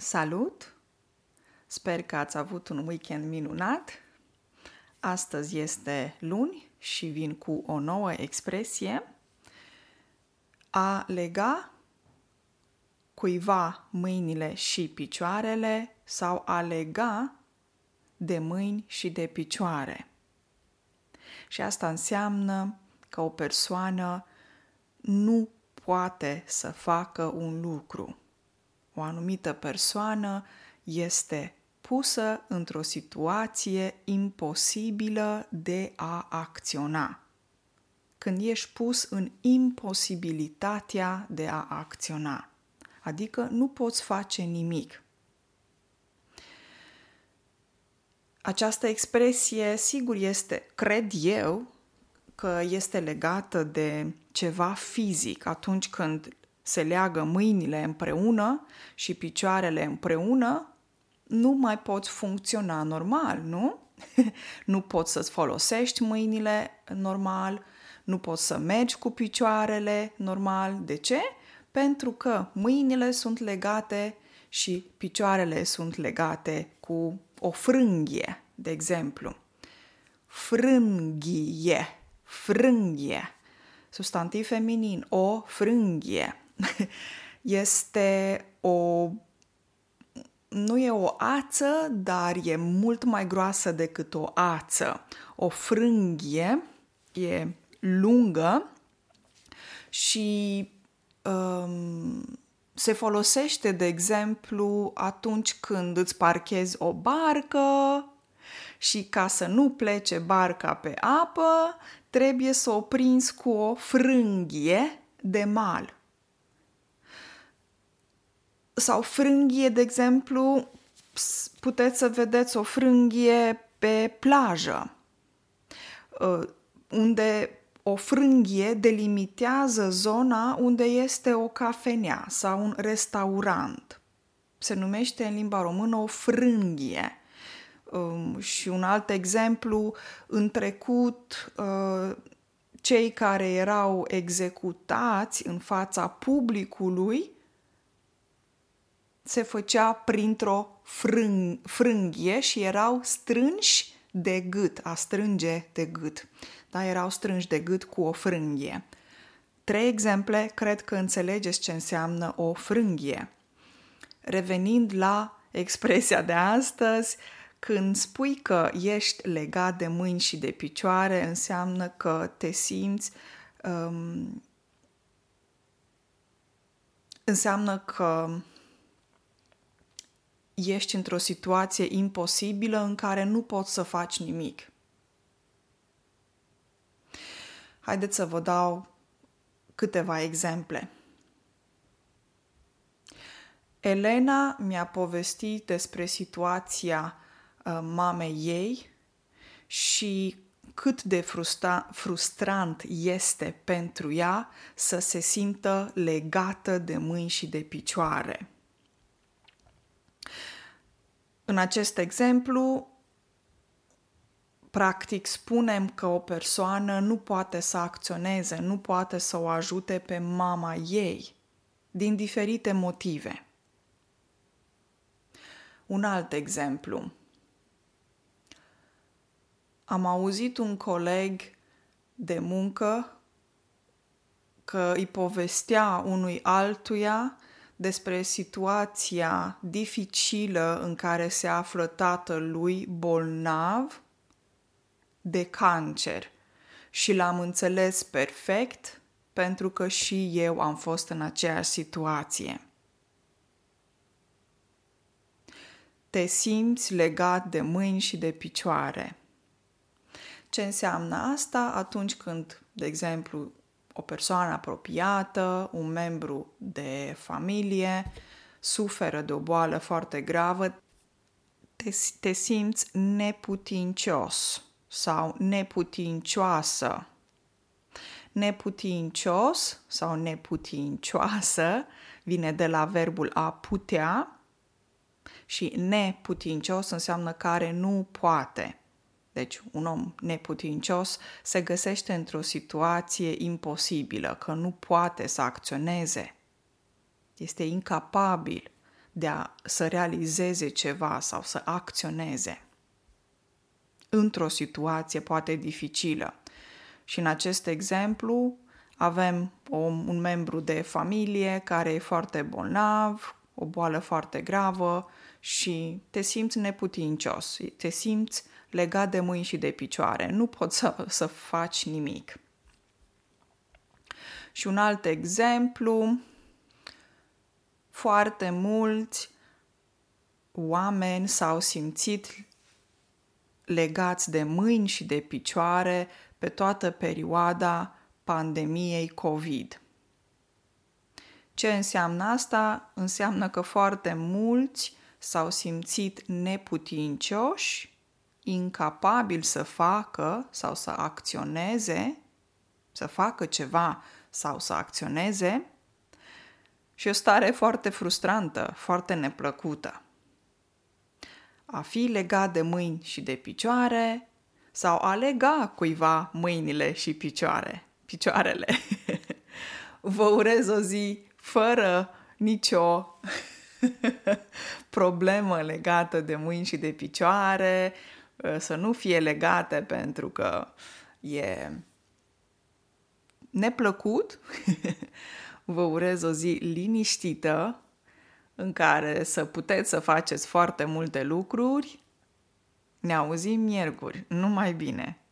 Salut! Sper că ați avut un weekend minunat. Astăzi este luni și vin cu o nouă expresie. A lega cuiva mâinile și picioarele sau a lega de mâini și de picioare. Și asta înseamnă că o persoană nu poate să facă un lucru. O anumită persoană este pusă într-o situație imposibilă de a acționa. Când ești pus în imposibilitatea de a acționa, adică nu poți face nimic. Această expresie, sigur, este, cred eu, că este legată de ceva fizic atunci când se leagă mâinile împreună și picioarele împreună, nu mai poți funcționa normal, nu? Nu poți să-ți folosești mâinile normal, nu poți să mergi cu picioarele normal. De ce? Pentru că mâinile sunt legate și picioarele sunt legate cu o frânghie, de exemplu. Frânghie. Substantiv feminin, o frânghie. Este o... nu e o ață, dar e mult mai groasă decât o ață. O frânghie e lungă și se folosește, de exemplu, atunci când îți parchezi o barcă și ca să nu plece barca pe apă, trebuie să o prinzi cu o frânghie de mal. Sau frânghie, de exemplu, puteți să vedeți o frânghie pe plajă, unde o frânghie delimitează zona unde este o cafenea sau un restaurant. Se numește în limba română o frânghie. Și un alt exemplu, în trecut, cei care erau executați în fața publicului se făcea printr-o frânghie și erau strânși de gât, a strânge de gât. Da, erau strânși de gât cu o frânghie. 3 exemple, cred că înțelegeți ce înseamnă o frânghie. Revenind la expresia de astăzi, când spui că ești legat de mâini și de picioare, înseamnă că te simți... înseamnă că ești într-o situație imposibilă în care nu poți să faci nimic. Haideți să vă dau câteva exemple. Elena mi-a povestit despre situația mamei ei și cât de frustrant este pentru ea să se simtă legată de mâini și de picioare. În acest exemplu, practic spunem că o persoană nu poate să acționeze, nu poate să o ajute pe mama ei, din diferite motive. Un alt exemplu. Am auzit un coleg de muncă că îi povestea unui altuia despre situația dificilă în care se află tatălui bolnav de cancer. Și l-am înțeles perfect pentru că și eu am fost în aceeași situație. Te simți legat de mâini și de picioare. Ce înseamnă asta atunci când, de exemplu, o persoană apropiată, un membru de familie, suferă de o boală foarte gravă, te simți neputincios sau neputincioasă. Neputincios sau neputincioasă vine de la verbul a putea și neputincios înseamnă care nu poate. Deci un om neputincios se găsește într-o situație imposibilă, că nu poate să acționeze. Este incapabil să realizeze ceva sau să acționeze într-o situație poate dificilă. Și în acest exemplu avem un membru de familie care e foarte bolnav, o boală foarte gravă și te simți neputincios, te simți legat de mâini și de picioare, nu poți să faci nimic. Și un alt exemplu, foarte mulți oameni s-au simțit legați de mâini și de picioare pe toată perioada pandemiei COVID. Ce înseamnă asta? Înseamnă că foarte mulți s-au simțit neputincioși, incapabili să facă sau să acționeze, să facă ceva sau să acționeze, și o stare foarte frustrantă, foarte neplăcută. A fi legat de mâini și de picioare sau a lega cuiva mâinile și picioarele. Vă urez o zi fără nicio problemă legată de mâini și de picioare, să nu fie legate pentru că e neplăcut. Vă urez o zi liniștită în care să puteți să faceți foarte multe lucruri. Ne auzim miercuri. Numai bine!